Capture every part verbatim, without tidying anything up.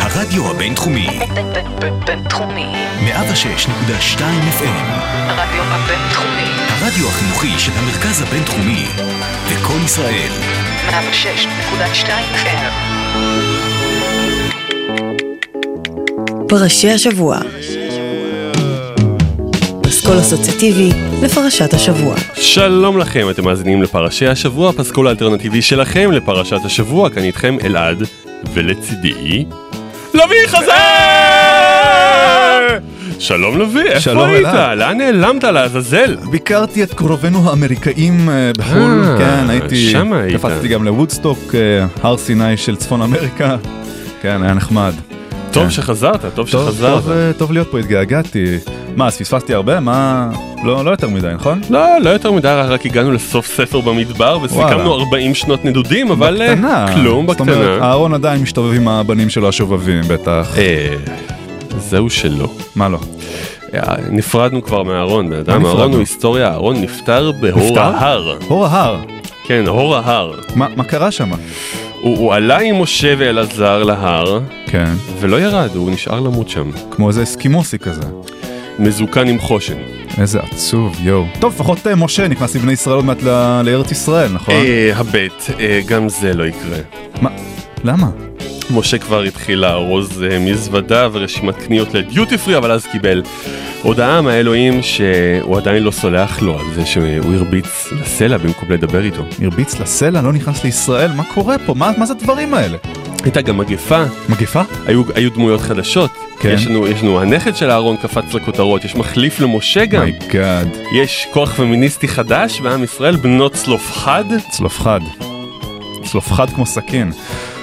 הרדיו הבינתחומי בינתחומי מאה ושש נקודה שתיים אף אם הרדיו הבינתחומי, הרדיו החינוכי של המרכז הבינתחומי וכל ישראל מאה ושש נקודה שתיים אף אם. פרשי השבוע, פסקול אסוציאטיבי לפרשת השבוע. שלום לכם, אתם מאזינים לפרשי השבוע, פסקול האלטרנטיבי שלכם לפרשת השבוע. כאן איתכם אלעד, ולצידי לוי חזר! שלום לוי, איפה היית? לאן נעלמת לעזאזל? ביקרתי את קרובינו האמריקאים בחול, כן, הייתי, קפצתי גם לוודסטוק, הר סיני של צפון אמריקה, כן, היה נחמד. טוב שחזרת, טוב שחזרת. טוב להיות פה, התגעגעתי. מה, אז פספסתי הרבה? מה... לא, לא יותר מדי, נכון? לא, לא יותר מדי, רק הגענו לסוף ספר במדבר, וסיכמנו ארבעים שנות נדודים, אבל כלום בקטנה. זאת אומרת, אהרון עדיין משתובב עם הבנים שלו השובבים, בטח. אה, זהו שלא. מה לא? נפרדנו כבר מאהרון, אדם, אהרון הוא היסטוריה, אהרון נפטר בהור ההר. הור ההר? כן, הור ההר. מה קרה שם? הוא עלה עם משה ואלעזר להר, ולא ירד, הוא נשאר למות שם. כמו איזה אסקימוסי כזה. מזוקן עם חושן. איזה עצוב, יו. טוב, לפחות משה נכנס לבני ישראל עוד מעט לארץ ישראל, נכון? אה, הבית, גם זה לא יקרה. מה? למה? משה כבר התחיל להרוז מזוודה ורשימת קניות לדיוטי פרי, אבל אז קיבל הודעה מהאלוהים שהוא עדיין לא סולח לו על זה שהוא הרביץ לסלע במקום לדבר איתו. הרביץ לסלע? לא נכנס לישראל? מה קורה פה? מה, מה זה הדברים האלה? הייתה גם מגפה. מגפה? היו, היו דמויות חדשות. כן. יש לנו, יש לנו, הנכד של אהרון קפץ לכותרות, יש מחליף למשה גם. My God. יש כוח פמיניסטי חדש בעם ישראל, בנות צלופחד. צלופחד. צלופחד כמו סכין.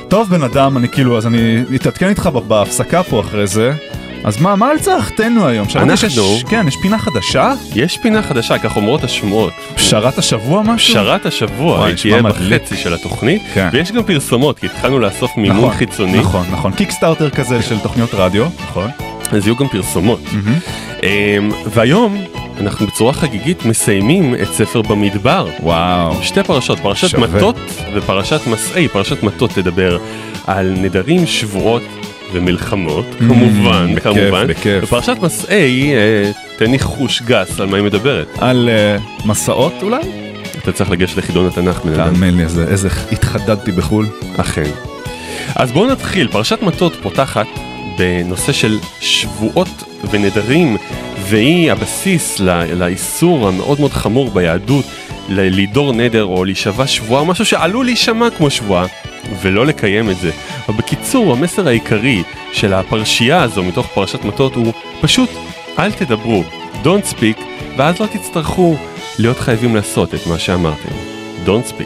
טוב בן אדם, אני כאילו, אז אני אתעדכן איתך בהפסקה פה אחרי זה. אז מה, מה לצרכתנו היום? אנחנו? כן, יש פינה חדשה? יש פינה חדשה, כך אומרות השמועות. פשרת השבוע משהו? פשרת השבוע, היא תהיה בחצי של התוכנית, ויש גם פרסומות, כי התחלנו לאסוף מימון חיצוני. נכון, נכון, קיקסטארטר כזה של תוכניות רדיו, נכון. אז יהיו גם פרסומות. והיום אנחנו בצורה חגיגית מסיימים את ספר במדבר. וואו. שתי פרשות, פרשת מטות ופרשת מסעי. פרשת מטות תדבר על נדרים, שבועות, ומלחמות, כמובן, כמובן. בפרשת מסעי, תן ניחוש גס על מה היא מדברת. על מסעות אולי? אתה צריך לגשת לחידון התנ"ך. תאמן לי, איזה התחדדתי בחול. אכן. אז בואו נתחיל. פרשת מטות פותחת בנושא של שבועות ונדרים, והיא הבסיס לאיסור המאוד מאוד חמור ביהדות, לידור נדר או להישבע שבועה, משהו שעלול להישמע כמו שבועה, ולא לקיים את זה. בקיצור, המסר העיקרי של הפרשייה הזו מתוך פרשת מטות הוא פשוט אל תדברו, don't speak, ואז לא תצטרכו להיות חייבים לעשות את מה שאמרתם. don't speak.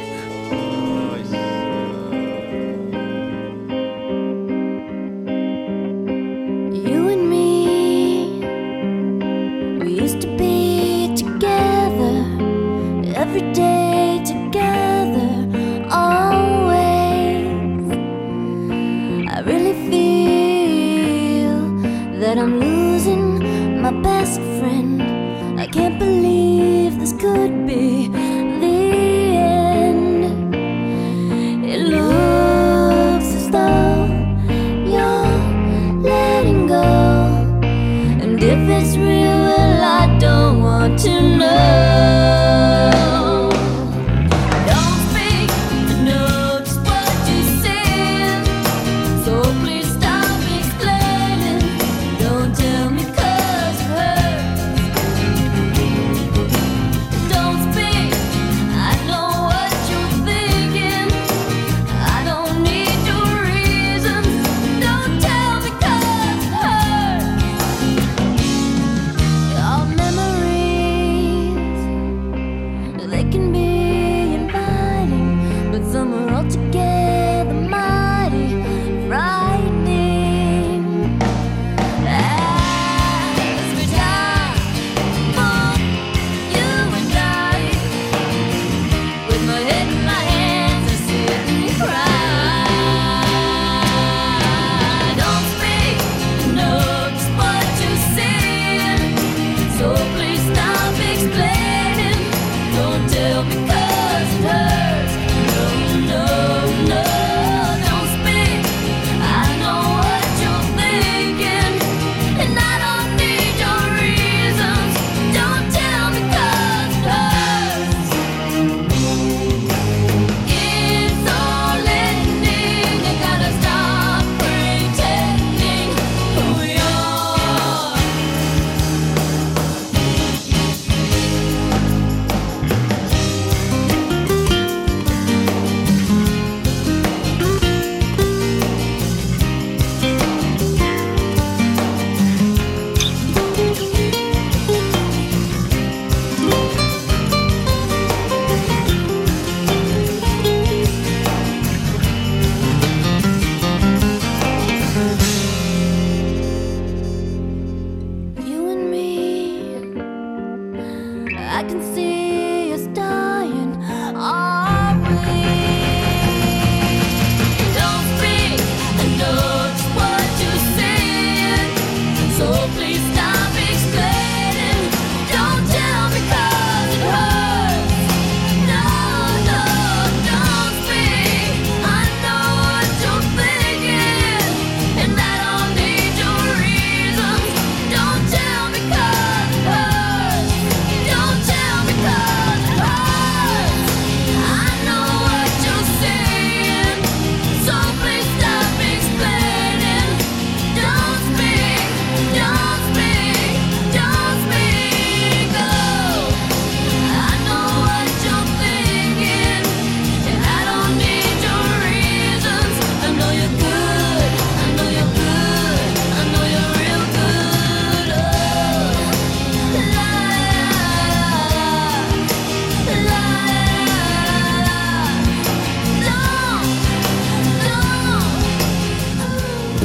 Friend, I can't believe this could be the end.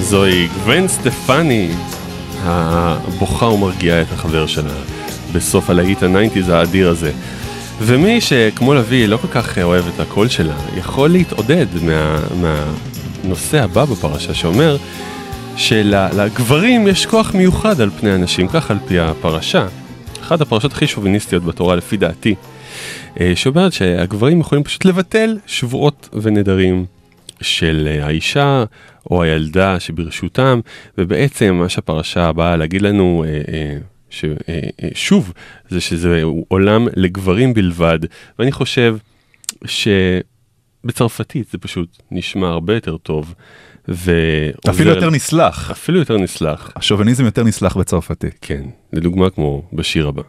זוהי גוון סטפני, הבוכה ומרגיעה את החבר שלה בסוף הלהיט ה-תשעים האדיר הזה. ומי שכמו לוי לא כל כך אוהב את הקול שלה, יכול להתעודד מה, מהנושא הבא בפרשה שאומר שלגברים יש כוח מיוחד על פני אנשים, כך על פי הפרשה. אחת הפרשות הכי שוביניסטיות בתורה לפי דעתי, שאומרת שהגברים יכולים פשוט לבטל שבועות ונדרים של האישה או הילדה שברשותם, ובעצם מה שהפרשה הבאה להגיד לנו ש... שוב, זה שזה עולם לגברים בלבד, ואני חושב שבצרפתית זה פשוט נשמע הרבה יותר טוב, אפילו יותר נסלח. אפילו יותר נסלח. השוביניזם יותר נסלח בצרפתי. כן, לדוגמה כמו בשיר הבא.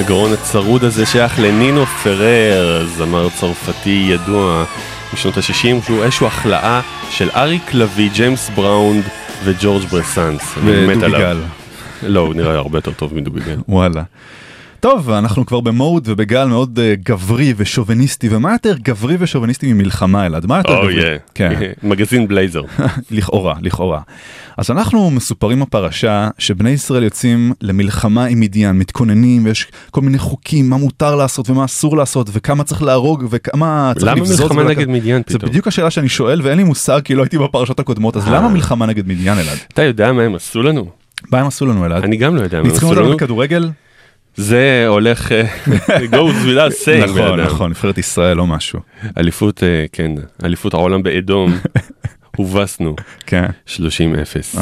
הגרון הצרוד הזה שייך לנינו פרר, זמר צרפתי ידוע משנות ה-שישים, שהוא איזשהו החלאה של אריק לוי, ג'יימס בראונד וג'ורג' ברסנס. ודוביגל. לא, הוא נראה הרבה יותר טוב מדוביגל. וואלה. טוב, אנחנו כבר במוד ובגל מאוד גברי ושוביניסטי, ומה יותר גברי ושוביניסטי ממלחמה, אלעד? מה יותר גברי? מגזין בלייזר. לכאורה, לכאורה. אז אנחנו מסופרים בפרשה שבני ישראל יוצאים למלחמה עם מדיין, מתכוננים, ויש כל מיני חוקים, מה מותר לעשות ומה אסור לעשות, וכמה צריך להרוג וכמה צריך לבזות. למה מלחמה נגד מדיין פתאום? זה בדיוק השאלה שאני שואל, ואין לי מושג כי לא הייתי בפרשות הקודמות, אז למה מלחמה נגד מדיין, אלעד? אתה יודע מה הם עשו לנו? מה הם עשו לנו, אלעד? אני גם לא יודע מה הם עשו לנו. ניצחנו אותם בכדורגל? זה הולך, goes without saying. נכון, נכון, נבחרת ישראל או משהו. אליפות, כן, אליפות העולם באדום, הובסנו. כן. שלושים אפס.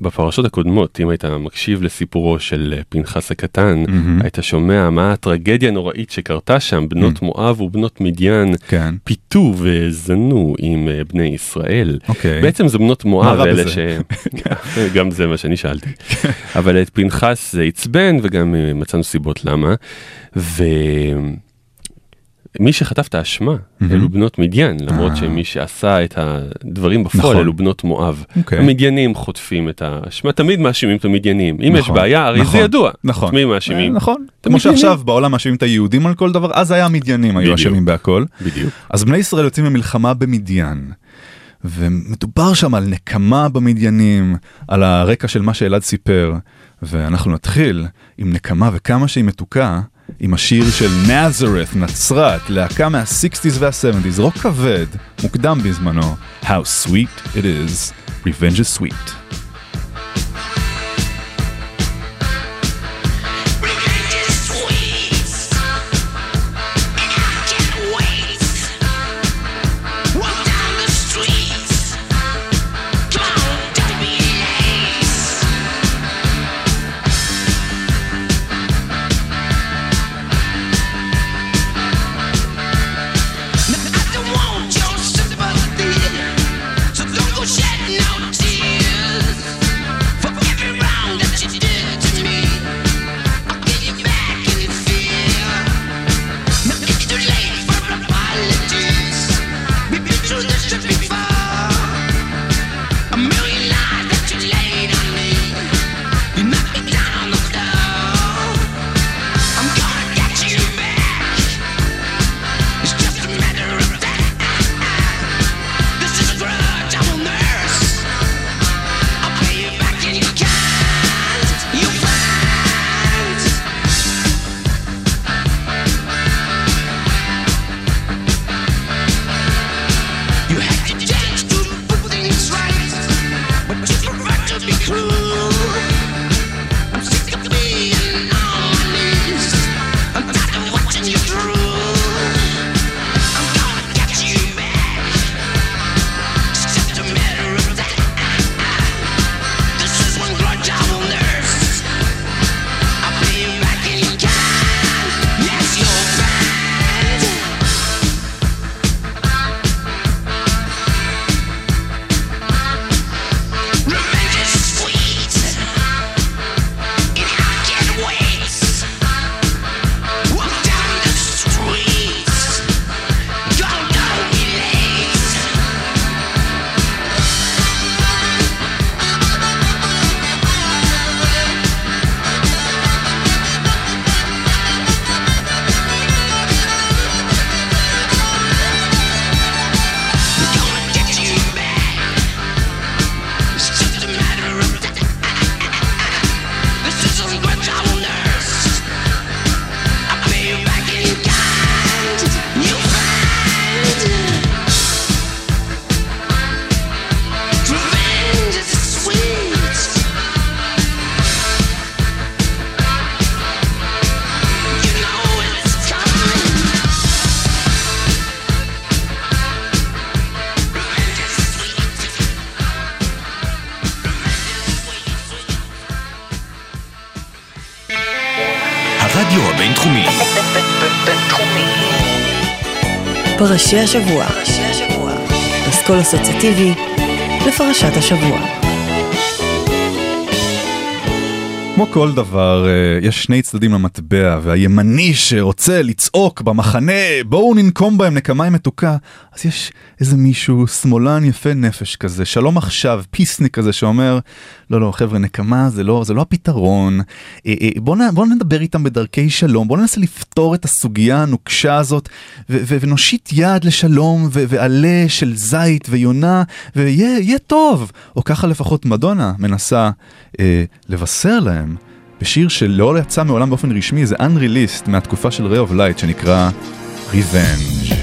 בפרשות הקודמות, אם היית מקשיב לסיפורו של פנחס הקטן, mm-hmm. היית שומע מה הטרגדיה הנוראית שקרתה שם, בנות mm-hmm. מואב ובנות מדיין, כן. פיתו וזנו עם בני ישראל. Okay. בעצם זה בנות מואב, אלה ש... גם זה מה שאני שאלתי. אבל את פנחס זה עצבן, וגם מצאנו סיבות למה. ו... מי שחטף את האשמה, mm-hmm. אלו בנות מדיין, למרות ah. שמי שעשה את הדברים בפועל, נכון. אלו בנות מואב. Okay. המדיינים חוטפים את האשמה, תמיד מאשימים את המדיינים. אם נכון. יש בעיה, הרי נכון. זה ידוע. נכון. תמיד מאשימים. נכון. כמו שעכשיו בעולם מאשימים את היהודים על כל דבר, אז היה המדיינים, היו אשמים בהכל. בדיוק. אז בני ישראל יוצאים ממלחמה במדיין. ומדובר שם על נקמה במדיינים, על הרקע של מה שאלעד סיפר. ואנחנו נתחיל עם נקמה וכמה שהיא מתוקה, עם השיר של נזרת, נצרת, להקה מה-שישים וה-שבעים, רוק כבד, מוקדם בזמנו, How Sweet It Is, Revenge is Sweet. פרשי השבוע, פסקול אסוציאטיבי לפרשת השבוע. כמו כל דבר, יש שני צדדים למטבע, והימני שרוצה לצעוק במחנה, בואו ננקום בהם נקמה מתוקה, אז יש איזה מישהו שמאלן יפה נפש כזה, שלום עכשיו, פיסניק כזה שאומר, לא, לא, חבר'ה, נקמה זה לא, זה לא הפתרון, אה, אה, בוא, בוא נדבר איתם בדרכי שלום, בוא ננסה לפתור את הסוגיה הנוקשה הזאת, ו- ו- ונושיט יד לשלום, ו- ועלה של זית ויונה, ויהיה טוב, או ככה לפחות מדונה מנסה אה, לבשר להם, בשיר שלא יצא מעולם באופן רשמי, זה unreleased מהתקופה של Ray of Light, שנקרא Revenge.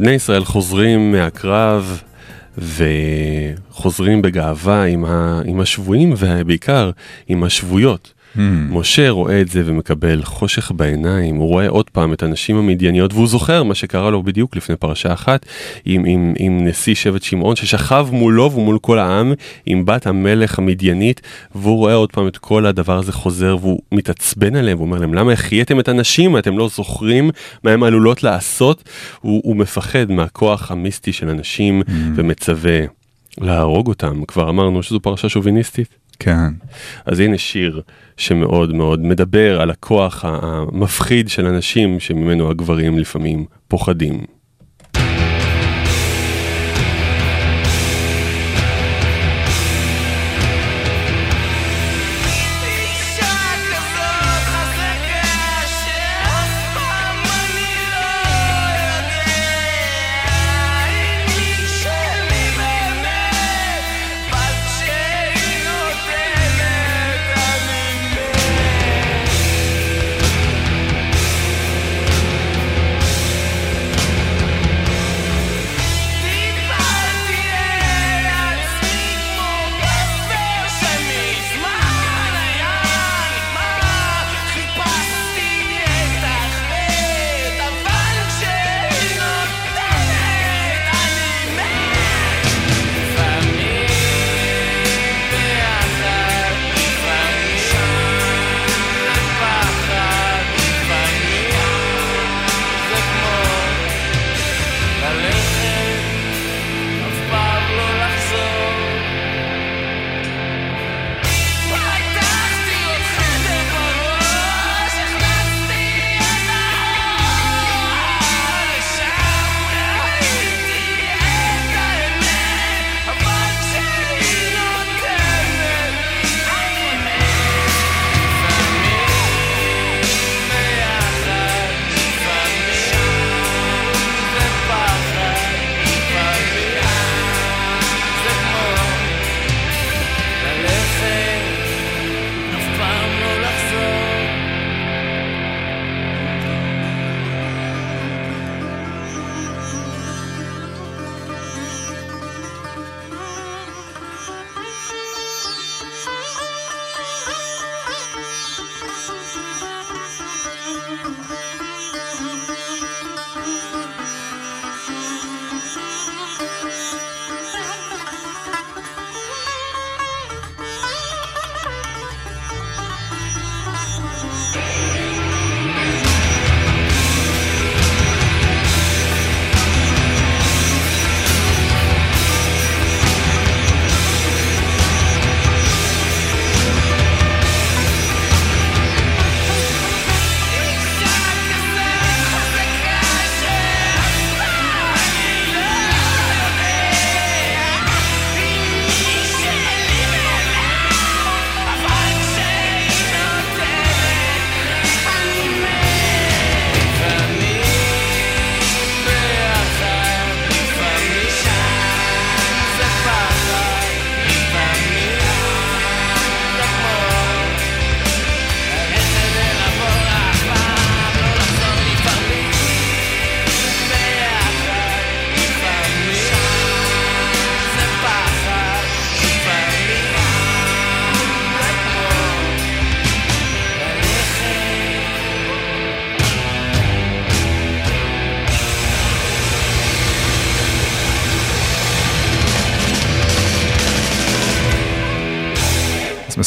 בני ישראל חוזרים מהקרב וחוזרים בגאווה עם, ה, עם השבויים ובעיקר עם השבויות. Hmm. משה רואה את זה ומקבל חושך בעיניים, הוא רואה עוד פעם את הנשים המדייניות, והוא זוכר מה שקרה לו בדיוק לפני פרשה אחת, עם, עם, עם נשיא שבט שמעון ששכב מולו ומול כל העם, עם בת המלך המדיינית, והוא רואה עוד פעם את כל הדבר הזה חוזר, והוא מתעצבן עליהם, הוא אומר להם, למה החייתם את הנשים? אתם לא זוכרים מה הם עלולות לעשות? הוא, הוא מפחד מהכוח המיסטי של הנשים, hmm. ומצווה להרוג אותם. כבר אמרנו שזו פרשה שוביניסטית. כן. אז הנה שיר שמאוד מאוד מדבר על הכוח המפחיד של אנשים שממנו הגברים לפעמים פוחדים.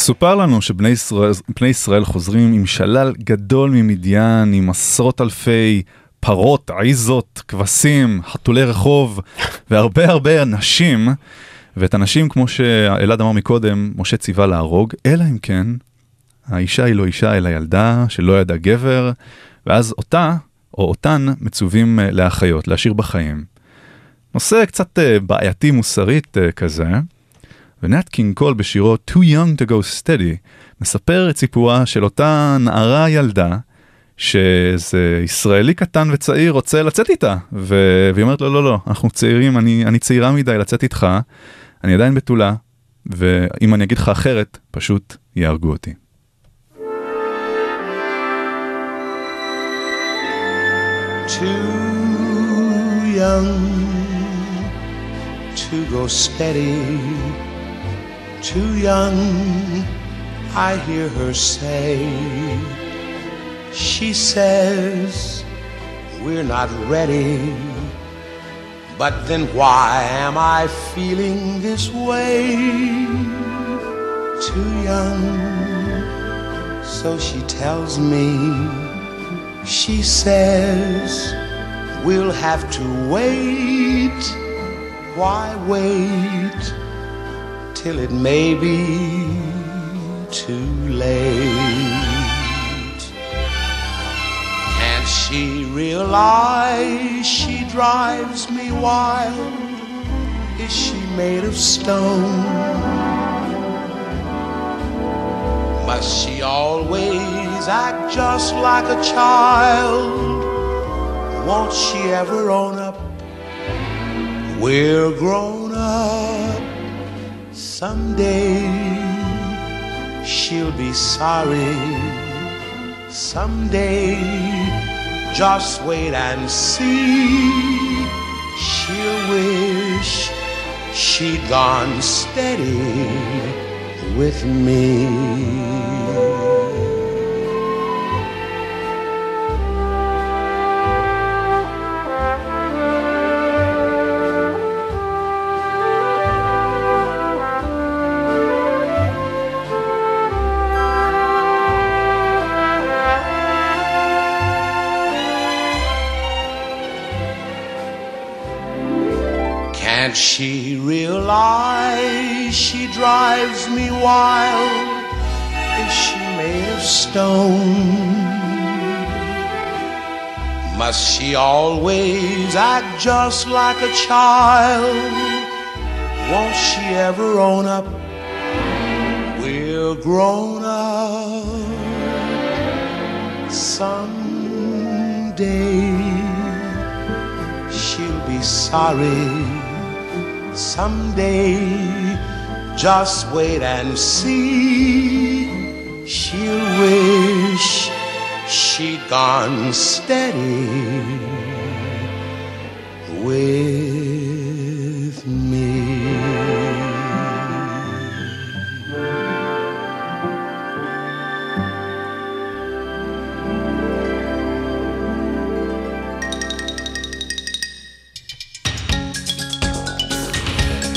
סופר לנו שבני ישראל, בני ישראל חוזרים עם שלל גדול ממדיין, עם עשרות אלפי פרות, עיזות, כבשים, חתולי רחוב, והרבה הרבה נשים, ואת הנשים, כמו שאלעד אמר מקודם, משה ציווה להרוג, אלא אם כן, האישה היא לא אישה, אלא ילדה שלא ידע גבר, ואז אותה, או אותן, מצווים לאחיות, להשאיר בחיים. נושא קצת בעייתי מוסרית כזה, ונאט קינג קול בשירו Too Young to Go Steady מספר את סיפורה של אותה נערה ילדה שזה ישראלי קטן וצעיר רוצה לצאת איתה, ו... והיא אומרת לו לא לא, אנחנו צעירים, אני, אני צעירה מדי לצאת איתך, אני עדיין בתולה, ואם אני אגיד לך אחרת פשוט יהרגו אותי. Too young to go steady, too young, I hear her say. She says, we're not ready, but then why am I feeling this way? Too young, so she tells me. She says, we'll have to wait. Why wait till it may be too late? Can't she realize she drives me wild? Is she made of stone? Must she always act just like a child? Won't she ever own up? We're grown up. Someday she'll be sorry. Someday, just wait and see. She'll wish she'd gone steady with me. And she realizes she drives me wild. Is she made of stone? Must she always act just like a child? Won't she ever own up? We're grown up. Someday she'll be sorry. Someday, just wait and see. She'll wish she'd gone steady with me.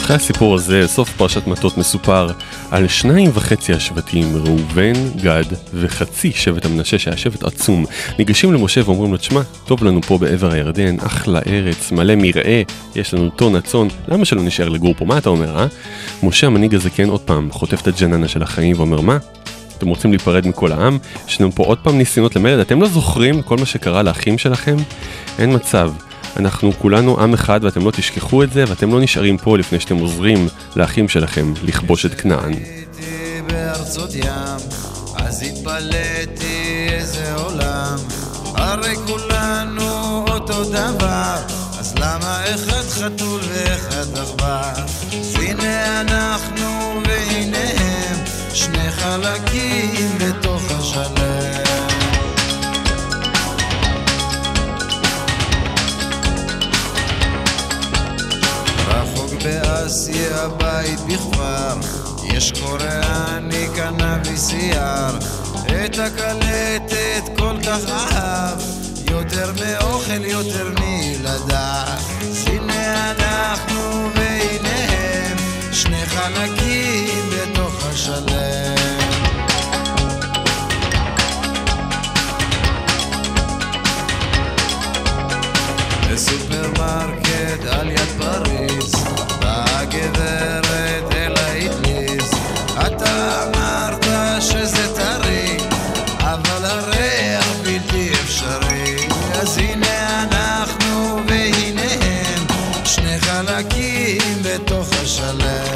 אחרי הסיפור הזה, סוף פרשת מטות מסופר על שניים וחצי השבטים, ראובן, גד וחצי שבט המנשה, שהיה שבט עצום. ניגשים למשה ואומרים לו, תשמע, טוב לנו פה בעבר הירדן, אחלה ארץ, מלא מרעה, יש לנו טון עצון, למה שלא נשאר לגור פה? מה אתה אומר, אה? משה המנהיג הזה כן עוד פעם חוטף את הג'ננה של החיים ואומר, מה? אתם רוצים להיפרד מכל העם? יש לנו פה עוד פעם ניסיונות למרד, אתם לא זוכרים כל מה שקרה לאחים שלכם? אין מצב. אנחנו כולנו עם אחד ואתם לא תשכחו את זה ואתם לא נשארים פה לפני שאתם עוזרים לאחים שלכם לכבוש את כנען. הייתי בארצות ים, אז התפלאתי איזה עולם, הרי כולנו אותו דבר, אז למה אחד חתול ואחד עכבר? הנה אנחנו והנה הם, שני חלקים בתוך השלם. באסי הבית בכפר יש קוראני קנאביסייר את הקלטת כל כך אהב יותר מאוכל יותר מילדה הנה אנחנו ביניהם שני חלקים בתוך השלם בסופרמרקט על יד פריז הגברת אליי פליז אתה אמרת שזה טרי אבל הריח בלתי אפשרי אז הנה אנחנו והנה הם שני חלקים בתוך השלם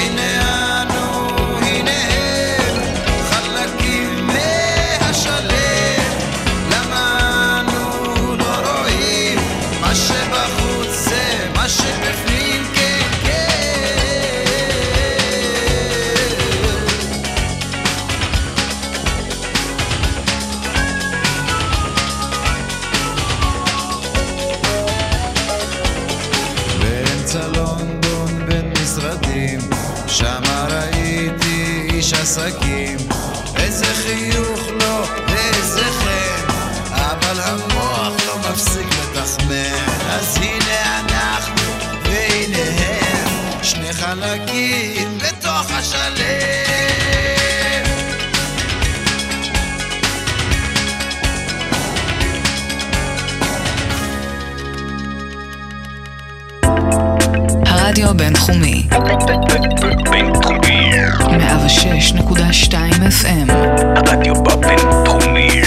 הנה אנו, הנה הם חלקים מ... איש עסקים, איזה חיוך לא ואיזה חן, אבל המוח לא מפסיק לתחמן. אז הנה אנחנו והנה הם, שני חלקים בתוך השלם. רדיו בינתחומי בינתחומי מאה ושש נקודה שתיים אף אם. הרדיו בינתחומי,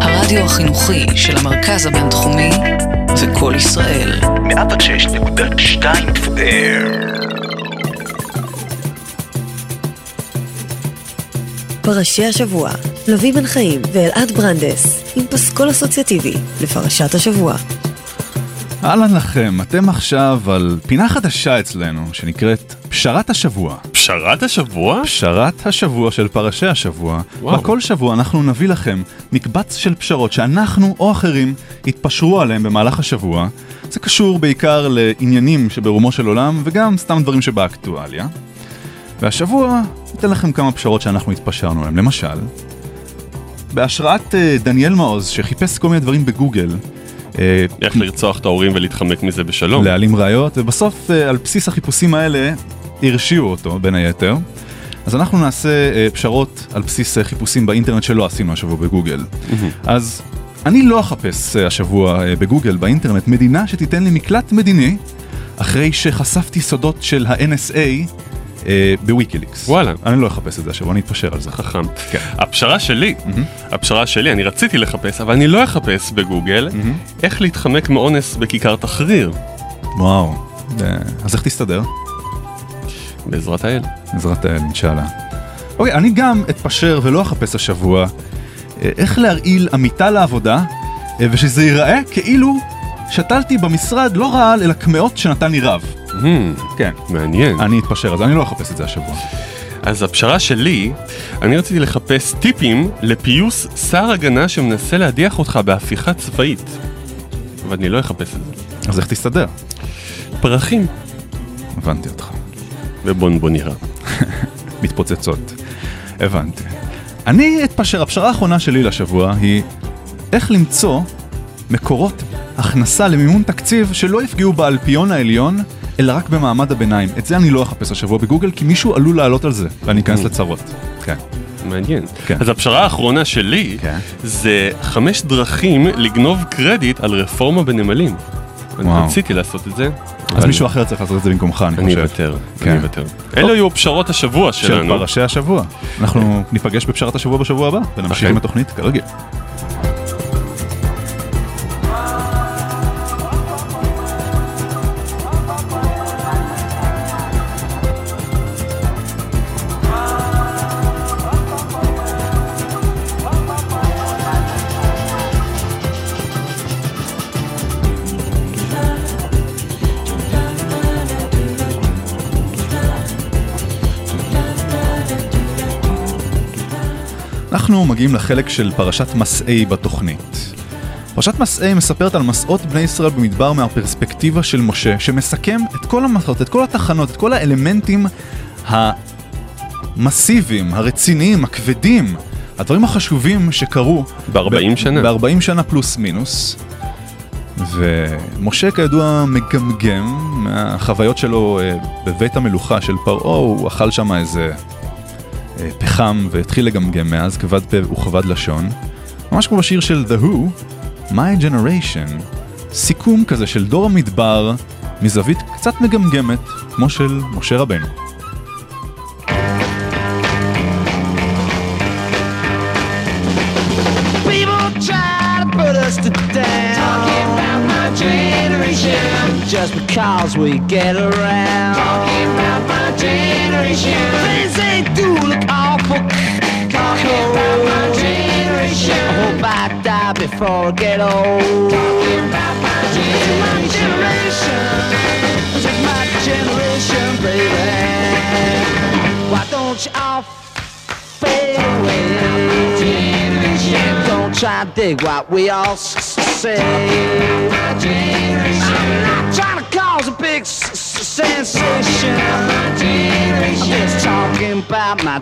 הרדיו החינוכי של המרכז הבינתחומי וכל ישראל. מאה ושש נקודה שתיים אף אם. פרשי השבוע, לוי בן חיים ואלעד ברנדס עם פסקול אסוציאטיבי לפרשת השבוע. אהלן לכם, אתם עכשיו על פינה חדשה אצלנו שנקראת פשרת השבוע. פשרת השבוע? פשרת השבוע של פרשי השבוע. וואו. בכל שבוע אנחנו נביא לכם מקבץ של פשרות שאנחנו או אחרים התפשרו עליהם במהלך השבוע. זה קשור בעיקר לעניינים שברומו של עולם וגם סתם דברים שבאקטואליה. והשבוע ניתן לכם כמה פשרות שאנחנו התפשרנו עליהם. למשל, בהשראת דניאל מעוז שחיפש כל מיני דברים בגוגל, איך לרצוח את ההורים ולהתחמק מזה בשלום, להעלים ראיות, ובסוף על בסיס החיפושים האלה הרשיעו אותו בין היתר. אז אנחנו נעשה פשרות על בסיס חיפושים באינטרנט שלא עשינו השבוע בגוגל. אז אני לא אחפש השבוע בגוגל באינטרנט מדינה שתיתן לי מקלט מדיני, אחרי שחשפתי סודות של ה-אן אס איי בוויקיליקס. וואלה. אני לא אחפש את זה השבוע, אני אתפשר על זה. חכם. כן. הפשרה שלי, mm-hmm. הפשרה שלי, אני רציתי לחפש, אבל אני לא אחפש בגוגל, mm-hmm. איך להתחמק מאונס בכיכר תחריר. וואו. ו... אז איך תסתדר? בעזרת האל. בעזרת האל, אינשאללה. אוקיי, אני גם אתפשר ולא אחפש השבוע, איך להרעיל עמיתה לעבודה, ושזה ייראה כאילו שתלתי במשרד לא רעל, אלא קמאות שנתן לי רב. כן, מעניין. אני אתפשר, אז אני לא אחפש את זה השבוע. אז הפשרה שלי, אני רציתי לחפש טיפים לפיוס שר הגנה שמנסה להדיח אותך בהפיכה צבאית, אבל אני לא אחפש את זה. אז איך תסתדר? פרחים. הבנתי אותך. ובונבונירה. מתפוצצות. הבנתי. אני אתפשר, הפשרה האחרונה שלי לשבוע היא איך למצוא מקורות הכנסה למימון תקציב שלא יפגעו באלפיון העליון, אלא רק במעמד הביניים. את זה אני לא אחפש השבוע בגוגל, כי מישהו עלול לעלות על זה, ואני אכנס לצרות. כן. מעניין. כן. אז הפשרה האחרונה שלי, כן. זה חמש דרכים לגנוב קרדיט על רפורמה בנמלים. אני רציתי לעשות את זה. אז אבל... מישהו אחר צריך לעשות את זה במקומך, אני, אני חושב. בטר, כן. אני בטר. אלו יהיו פשרות השבוע שלנו. של פרשי השבוע. אנחנו ניפגש בפשרת השבוע בשבוע הבא, ונמשיך עם התוכנית כרגיל. אנחנו מגיעים לחלק של פרשת מסעי בתוכנית. פרשת מסעי מספרת על מסעות בני ישראל במדבר מהפרספקטיבה של משה, שמסכם את כל המסעות, את כל התחנות, את כל האלמנטים המסיביים, הרציניים, הכבדים, הדברים החשובים שקרו ב-ארבעים שנה. ב-ארבעים שנה פלוס מינוס. ומשה כידוע מגמגם, החוויות שלו בבית המלוכה של פרעה, הוא אכל שם איזה... פחם והתחיל לגמגם, מאז כבד פה וכבד לשון, ממש כמו בשיר של The Who, My Generation, סיכום כזה של דור המדבר מזווית קצת מגמגמת כמו של משה רבנו. People try to put us to down, talking about my generation, just because we get around, talking about my generation, things they do look awful, talking about my generation, I hope I die before I get old, talking about my generation, this is my generation, baby, why don't you all fade away, generation, don't try to dig what we all say, talking about my generation, I'm not trying to cause a big sensation, I'm just talking about my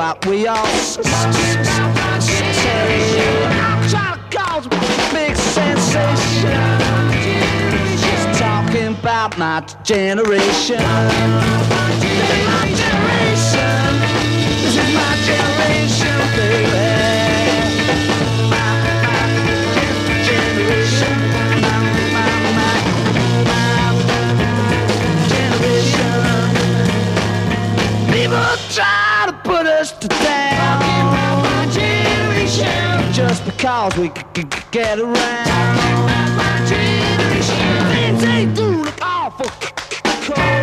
What we all say. I'm trying to cause a big sensation. Just talking about my generation. This is my generation. This is my generation, baby. My, my, my generation. My, my, my, my generation. People try put us to down. Talking about my generation. Just because we could get around. Talking about my generation. Things they do look awful cold. Talking about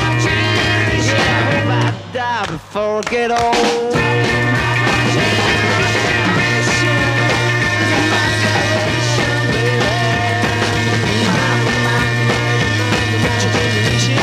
my generation. I hope I die before I get old. Talking about my generation. My generation, baby. My, my, my generation.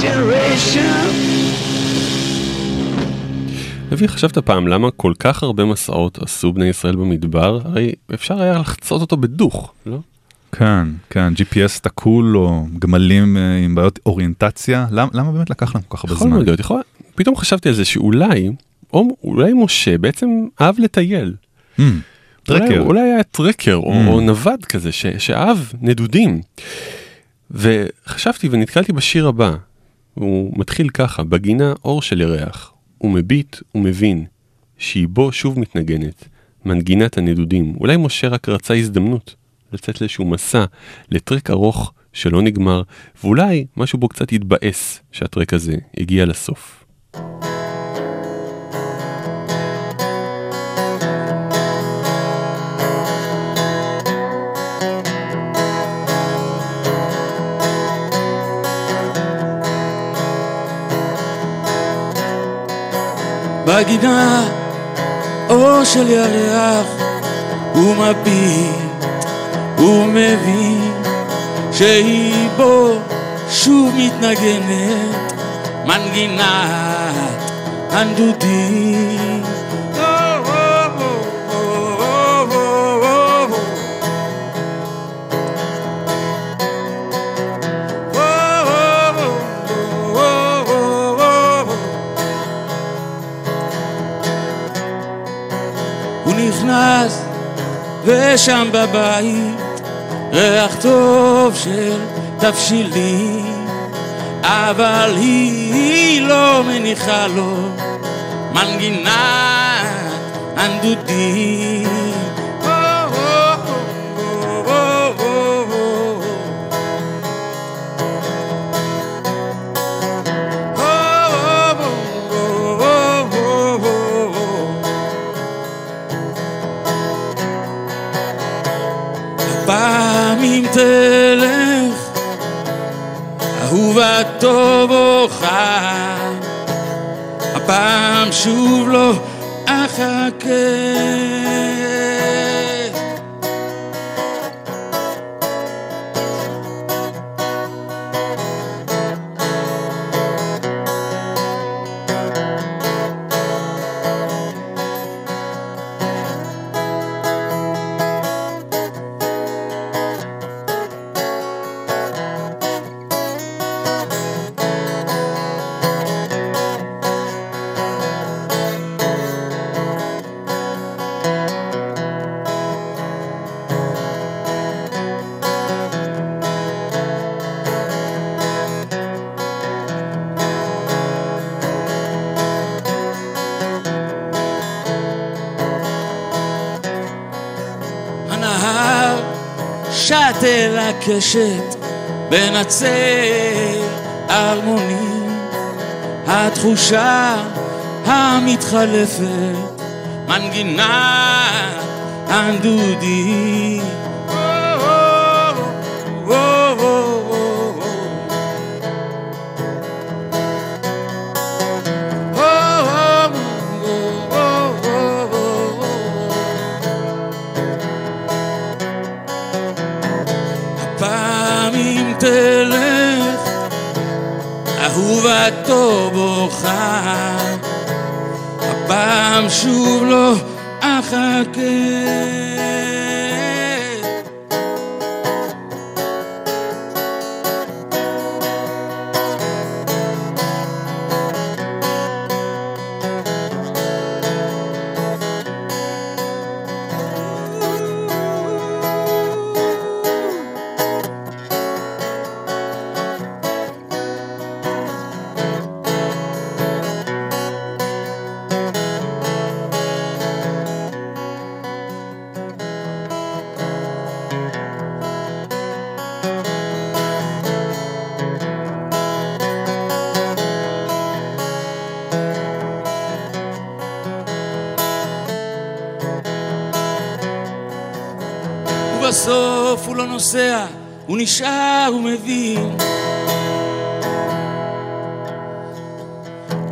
Generation. אבי, חשבת פעם למה כל כך הרבה מסעות עשו בני ישראל במדבר? הרי אפשר היה לחצות אותו בדוך, לא? כן, כן, ג'י פי אס תקול או גמלים עם בעיות אוריינטציה, למה, למה באמת לקח להם כל כך הרבה זמן? יכול להיות, יכול... פתאום חשבתי על זה שאולי, או אולי משה בעצם אהב לטייל. Mm, טרקר. אולי, אולי היה טרקר mm. או, או נבד כזה ש, שאהב נדודים. וחשבתי ונתקלתי בשיר הבא, הוא מתחיל ככה, בגינה אור של ירח. הוא מביט ומבין שהיא בו שוב מתנגנת, מנגינת הנדודים. אולי משה רק רצה הזדמנות לצאת לאיזשהו מסע, לטרק ארוך שלא נגמר, ואולי משהו בו קצת יתבאס שהטרק הזה הגיע לסוף. בגינה אור של ירח, הוא מביט ומבין שהיא בו שוב מתנגנת, מנגינת הנדודים. נכנס ושם בבית ריח טוב של תבשילים, אבל היא, היא לא מניחה לו מנגינת הנדודים. אם תלך אהובתו בוכה, הפעם שוב לא אחכה. שט אל הקשת בנצל ארמונים, התחושה המתחלפת מנגינת אנדודי. תלך אהובתו בוכה, הפעם שוב לא אחכה. בסוף הוא לא נוסע, הוא נשאר, הוא מבין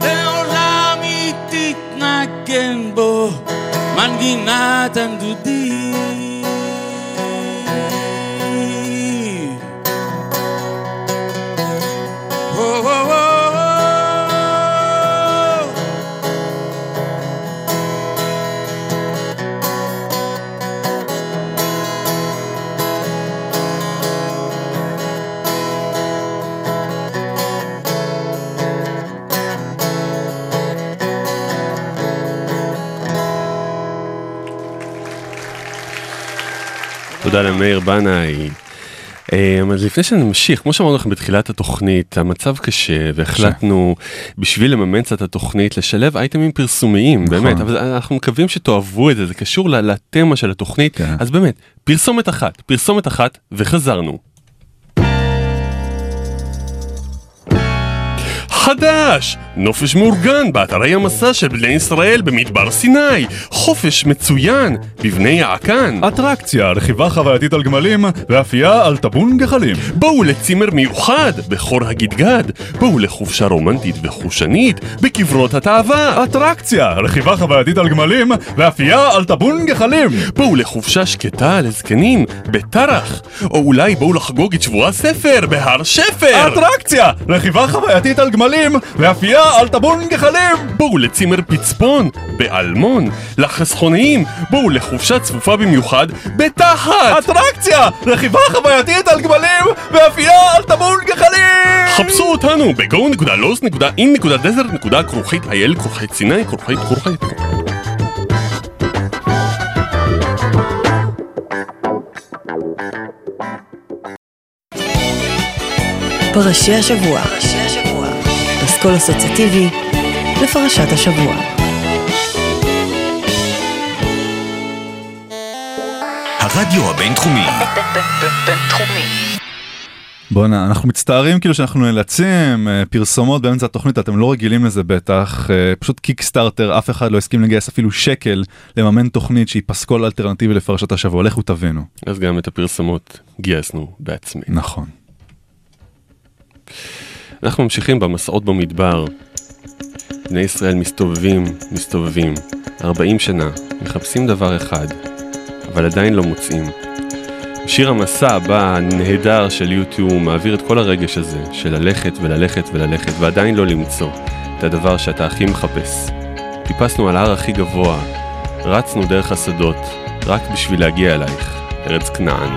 לעולם היא תתנגן בו מנגינת הנדודי. תודה למאיר בנאי. אז לפני שנמשיך, כמו שאמרנו לכם בתחילת התוכנית, המצב קשה, והחלטנו בשביל לממץ את התוכנית לשלב אייטמים פרסומיים, באמת, אבל אנחנו מקווים שתאהבו את זה, זה קשור לתמה של התוכנית, אז באמת, פרסומת אחת, פרסומת אחת, וחזרנו. חדש! נופש מאורגן באתרי המסע של בני ישראל במדבר סיני. חופש מצוין בבני יעקן. אטרקציה, רכיבה חווייתית על גמלים ואפייה על טבון גחלים. בואו לצימר מיוחד בחור הגדגד. בואו לחופשה רומנטית וחושנית בקברות התאווה. אטרקציה, רכיבה חווייתית על גמלים ואפייה על טבון גחלים. בואו לחופשה שקטה לזקנים בתרח. או אולי בואו לחגוג את שבוע הספר בהר שפר. אטרקציה, רכיבה חווייתית על גמלים ואפייה על טבון גחלים. בואו לצימר פצפון באלמון. לחסכוניים, בואו לחופשה צפופה במיוחד בתחת. אטרקציה, רכיבה חווייתית על גמלים ואפייה על טבון גחלים. חפשו אותנו ב-go.los.in.desert.il/סיני/. פרשי השבוע, פרשי השבוע, אסכול אסוציאטיבי לפרשת השבוע. הרדיו הבינתחומי. בונה, אנחנו מצטערים כאילו שאנחנו נאלצים פרסומות באמצע התוכנית, אתם לא רגילים לזה בטח, פשוט קיקסטארטר, אף אחד לא הסכים לגייס אפילו שקל לממן תוכנית שהיא פסקול אלטרנטיבי לפרשת השבוע, לכו תבינו. אז גם את הפרסומות גייסנו בעצמי. נכון. אנחנו ממשיכים במסעות במדבר. בני ישראל מסתובבים, מסתובבים, ארבעים שנה, מחפשים דבר אחד, אבל עדיין לא מוצאים. שיר המסע הבא, נהדר של יוטיוב, מעביר את כל הרגש הזה, של ללכת וללכת וללכת, ועדיין לא למצוא את הדבר שאתה הכי מחפש. טיפסנו על ההר הכי גבוה, רצנו דרך השדות, רק בשביל להגיע אלייך, ארץ כנען.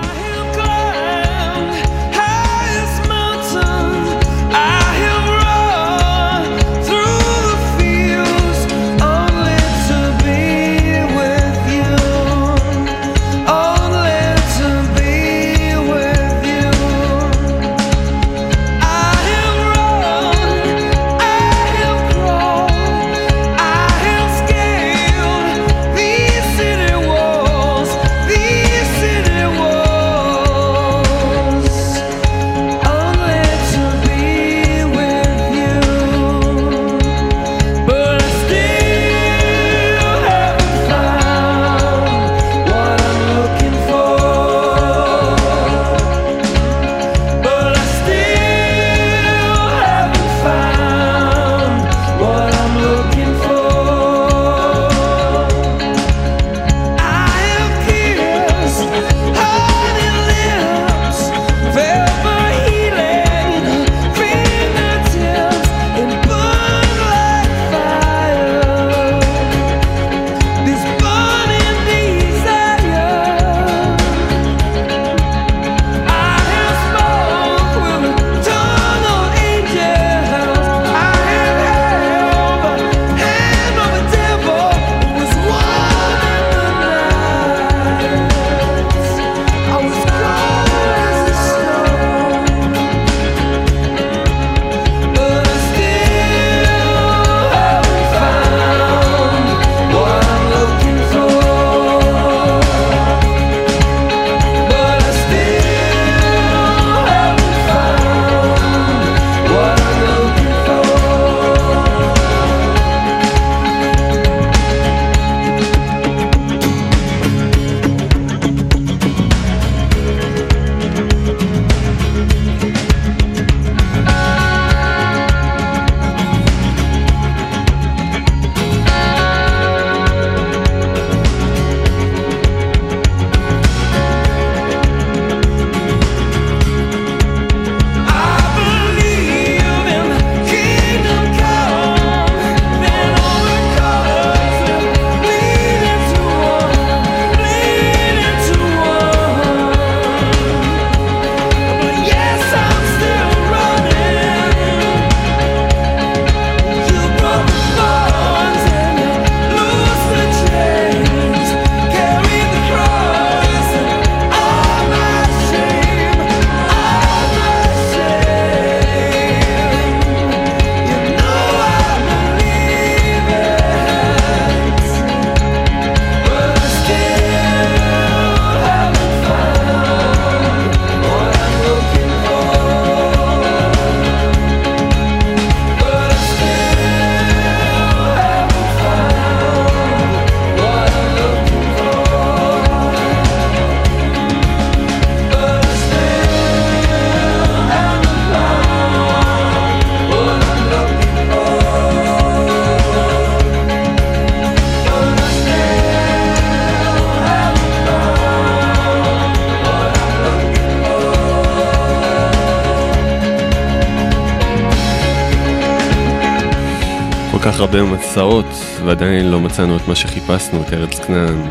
כך הרבה מסעות, ועדיין לא מצאנו את מה שחיפשנו, את ארץ כנען.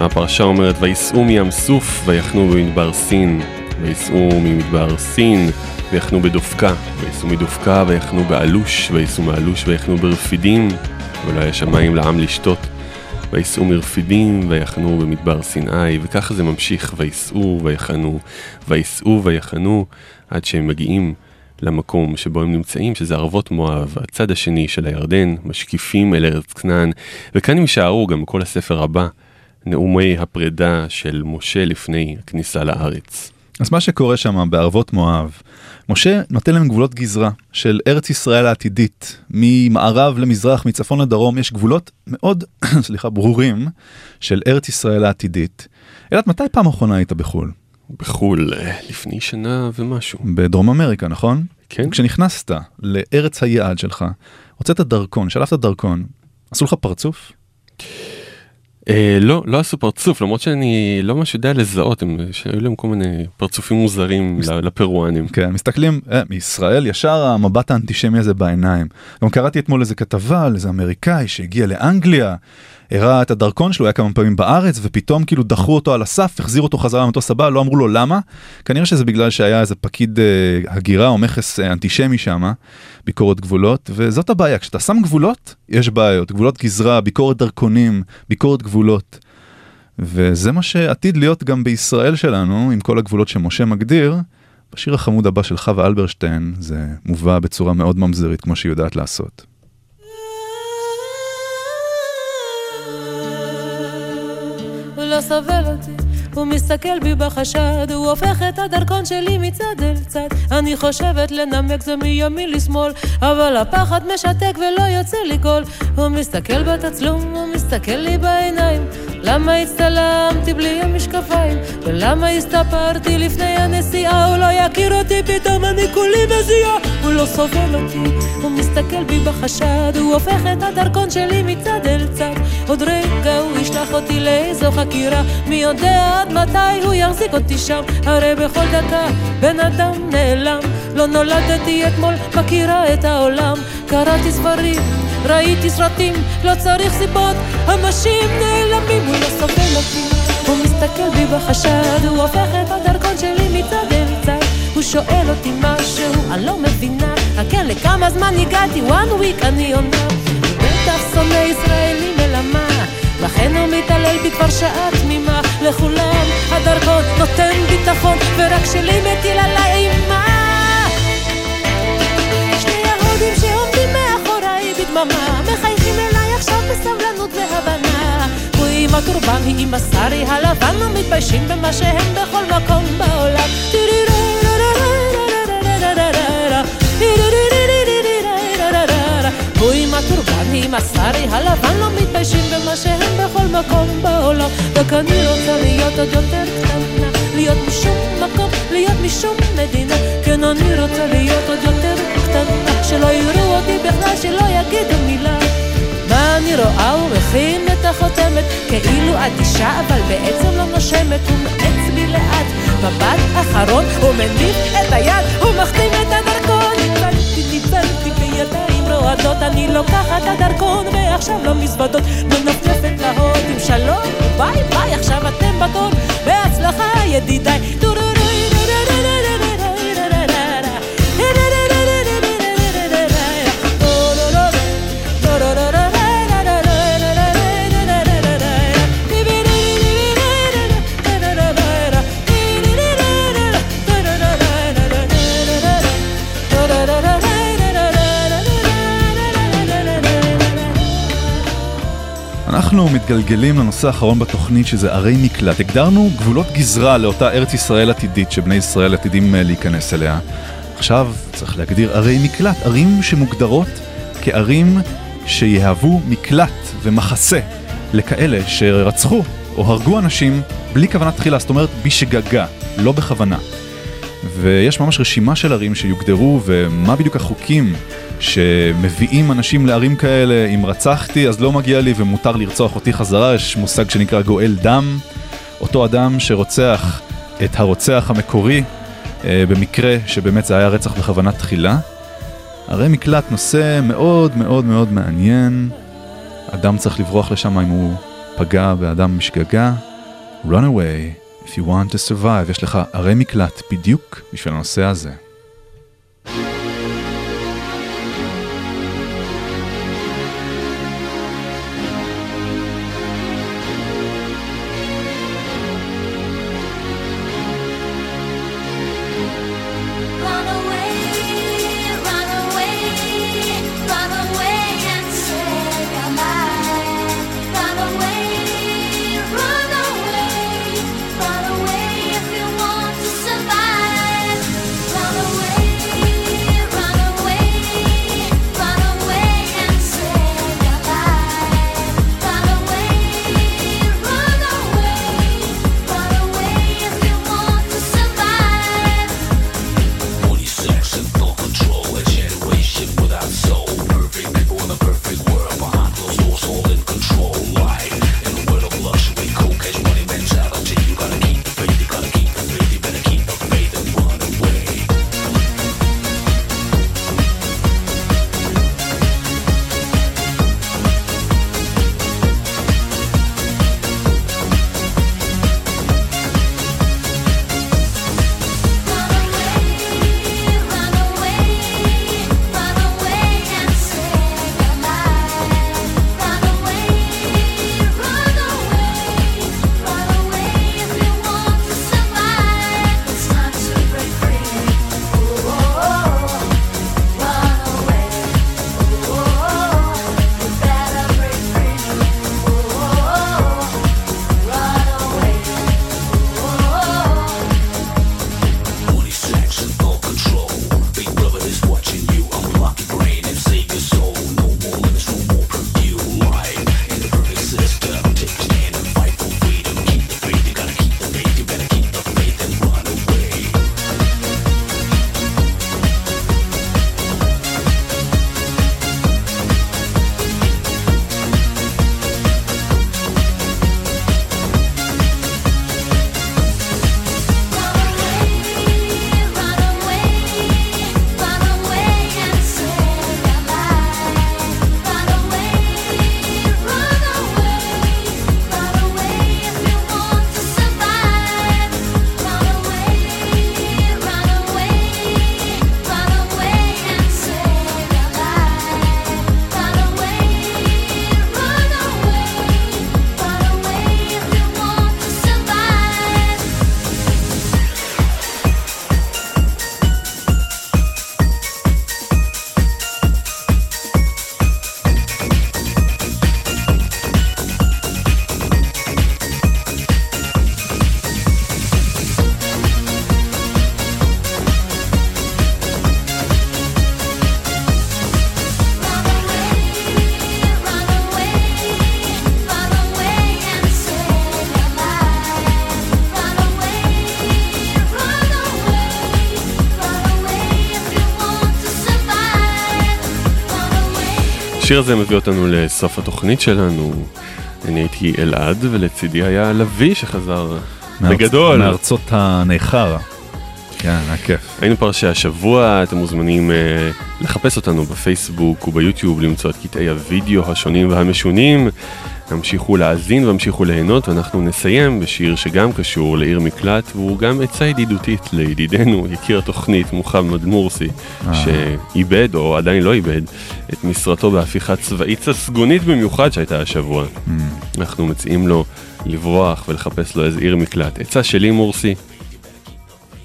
הפרשה אומרת, ויסעו מים סוף ויחנו במדבר סין, ויסעו ממדבר סין ויחנו בדופקה, ויסעו מדופקה ויחנו באלוש, ויסעו מאלוש ויחנו ברפידים, ולא היה שמיים לעם לשתות, ויסעו מרפידים ויחנו במדבר סיני, וככה זה ממשיך, ויסעו ויחנו, ויסעו ויחנו, עד שהם מגיעים למקום שבו הם נמצאים, שזה ערבות מואב, הצד השני של הירדן, משקיפים אל ארץ כנען, וכאן הם שערו גם כל הספר הבא, נאומי הפרידה של משה לפני הכניסה לארץ. אז מה שקורה שם בערבות מואב, משה נותן להם גבולות גזרה של ארץ ישראל העתידית, ממערב למזרח, מצפון לדרום, יש גבולות מאוד, סליחה, ברורים של ארץ ישראל העתידית. אלעד, מתי פעם האחרונה היית בחול? בחול, לפני שנה ומשהו. בדרום אמריקה, נכון? כן. כשנכנסת לארץ היעד שלך, הוצאת דרכון, שלפת דרכון, עשו לך פרצוף? אה, לא, לא עשו פרצוף, למרות שאני לא ממש יודע לזהות, הם שהיו להם כל מיני פרצופים מוזרים מס... לפרואנים. כן, מסתכלים, אה, מישראל ישר המבט האנטישמי הזה בעיניים. גם קראתי אתמול איזה כתבה, איזה אמריקאי שהגיע לאנגליה, הראה את הדרכון שלו, היה כמה פעמים בארץ, ופתאום כאילו דחו אותו על הסף, החזירו אותו חזרה למטוס הבא, לא אמרו לו למה. כנראה שזה בגלל שהיה איזה פקיד אה, הגירה או מכס אה, אנטישמי שם, ביקורת גבולות, וזאת הבעיה. כשאתה שם גבולות, יש בעיות. גבולות גזרה, ביקורת דרכונים, ביקורת גבולות. וזה מה שעתיד להיות גם בישראל שלנו, עם כל הגבולות שמשה מגדיר. בשיר החמוד הבא של חווה אלברשטיין, זה מובא בצורה מאוד ממזרית, כמו שהיא יודעת לעשות. לא סבל אותי, הוא מסתכל בי בחשד, הוא הופך את הדרכון שלי מצד אל צד. אני חושבת לנמק זה מימין לשמאל, אבל הפחד משתק ולא יוצא לי קול. הוא מסתכל בתצלום, הוא מסתכל לי בעיניים, למה הצטלמתי בלי המשקפיים, ולמה הסתפרתי לפני הנסיעה. הוא לא יכיר אותי, פתאום אני כולי מזיעה. הוא לא סובל אותי, הוא מסתכל בי בחשד, הוא הופך את הדרכון שלי מצד אל צד. עוד רגע הוא ישלח אותי לאיזו חקירה, מי יודע עד מתי הוא יחזיק אותי שם. הרי בכל דקה בן אדם נעלם. לא נולדתי אתמול, מכירה את העולם, קראתי ספרים, ראיתי סרטים, לא צריך סיבות, אנשים נעלמים. הוא לא סובל אותי, הוא מסתכל בי בחשד, הוא הופך את הדרכון שלי מצד אל צד. הוא שואל אותי משהו, אני לא מבינה, כן לכמה זמן הגעתי, one week אני עונה. בטח שונא ישראלים מלמה, לכן הוא מתעלל בי כבר שעה תמימה. לכולם הדרכון נותן ביטחון, ורק שלי מטיל עליי אימה. שני יהודים שעומדים מאחוריי בדממה, מחייכים אליי עכשיו בסבלנות והבנה. הוא עם הקורבן, היא עם השרי הלבן, לא מתביישים במה שהם בכל מקום בעולם. הוא עם הקורבן, היא עם השרי הלבן, לא מתביישים במה שהם בכל מקום בעולם. רק אני רוצה להיות עוד יותר קטנה, להיות משום מקום, להיות משום מדינה. כן, אני רוצה להיות עוד יותר קטנה, שלא יראו אותי בכלל, שלא יגידו מילה. מה אני רואה ומכין את החותמת, כאילו את אישה אבל בעצם לא נושמת. הוא מעץ בי לאט, מבט אחרון, הוא מניף את היד, הוא מחתים את הדרכון. ניבלתי, ניבלתי בידיים רועדות, אני לוקחת את הדרכון ועכשיו לא מזוודות. מנפנפת להוד עם שלום, ביי ביי, עכשיו אתם בתור, בהצלחה ידידיי. אנחנו מתגלגלים לנושא האחרון בתוכנית, שזה ערי מקלט. הגדרנו גבולות גזרה לאותה ארץ ישראל עתידית שבני ישראל עתידים להיכנס אליה. עכשיו צריך להגדיר ערי מקלט, ערים שמוגדרות כערים שיהוו מקלט ומחסה לכאלה שרצחו או הרגו אנשים בלי כוונה תחילה, זאת אומרת בשגגה, לא בכוונה. ויש ממש רשימה של ערים שיוגדרו, ומה בדיוק החוקים שמביאים אנשים לערים כאלה. אם רצחתי אז לא מגיע לי ומותר לרצוח אותי חזרה, יש מושג שנקרא גואל דם, אותו אדם שרוצח את הרוצח המקורי, במקרה שבאמת זה היה רצח בכוונה תחילה. הרי מקלט נושא מאוד מאוד מאוד מעניין. אדם צריך לברוח לשם אם הוא פגע באדם משגגה. Run away if you want to survive. יש לך הרי מקלט בדיוק בשביל הנושא הזה. השיר הזה מביא אותנו לסוף התוכנית שלנו. אני הייתי אלעד, ולצידי היה לוי שחזר מארצ... בגדול. מארצות הניכר. כן, הכיף. היינו פרשי השבוע, אתם מוזמנים אה, לחפש אותנו בפייסבוק וביוטיוב, למצוא את קטעי הווידאו השונים והמשונים. המשיכו להאזין והמשיכו ליהנות, ואנחנו נסיים בשיר שגם קשור לעיר מקלט, והוא גם עצה ידידותית לידידנו, יקיר התוכנית מוחמד מורסי, שאיבד או עדיין לא איבד את משרתו בהפיכה צבאית ססגונית במיוחד שהייתה השבוע. אנחנו מציעים לו לברוח ולחפש לו איזה עיר מקלט. עצה שלי מורסי,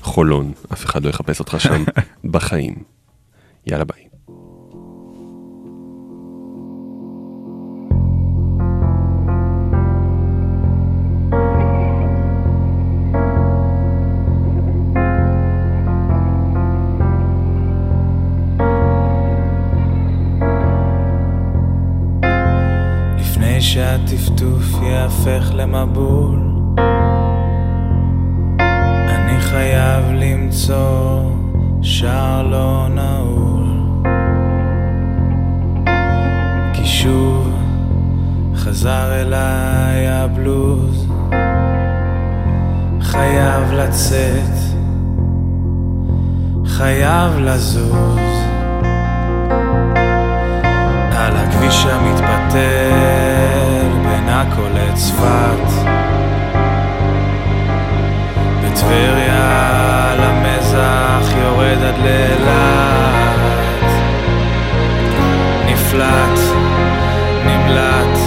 חולון. אף אחד לא יחפש אותך שם בחיים. יאללה ביי. שהטפטוף יהפך למבול, אני חייב למצוא שער לא נעול, כי שוב חזר אליי הבלוז, חייב לצאת, חייב לזוז. על הכביש המתפתל בין עכו לצפת, בטבריה על המזח יורד עד לאילת, נפלט, נמלט,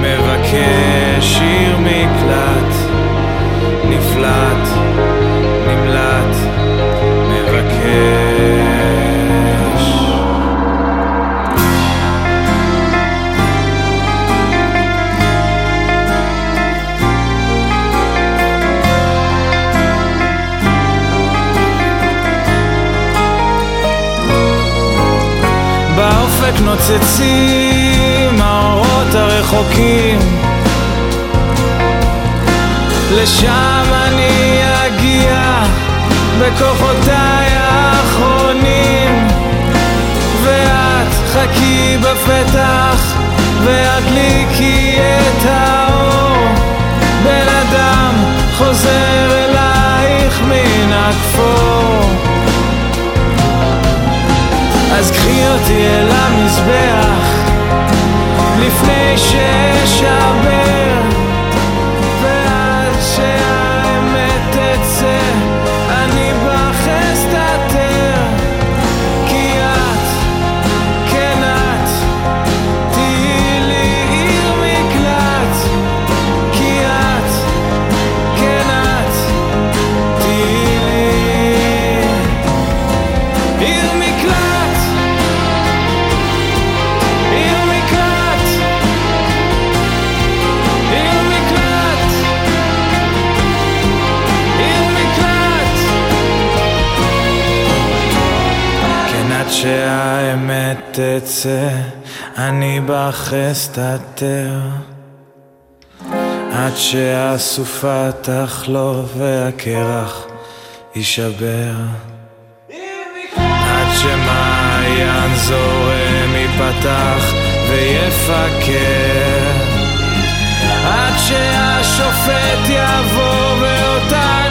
מבקש עיר מקלט, נפלט, נמלט, מבקש. באופק נוצצים האורות הרחוקים, לשם אני אגיע בכוחותיי האחרונים, ואת חכי בפתח והדליקי את האור, בן אדם חוזר אלייך מן הכפור, אז קחי אותי אל המזבח לפני ששבר, שהאמת תצא, אני בך אסתתר, כי את, כן את, תהיי לי עיר מקלט, כי את, כן את, תהיי לי עיר מקלט, עיר מקלט, עיר מקלט, שהאמת תצא, אני בך אסתתר, עד שהסופה תחלוף והקרח יישבר, עד שמעיין זורם ייפתח ויפקר, עד שהשופט יבוא באותה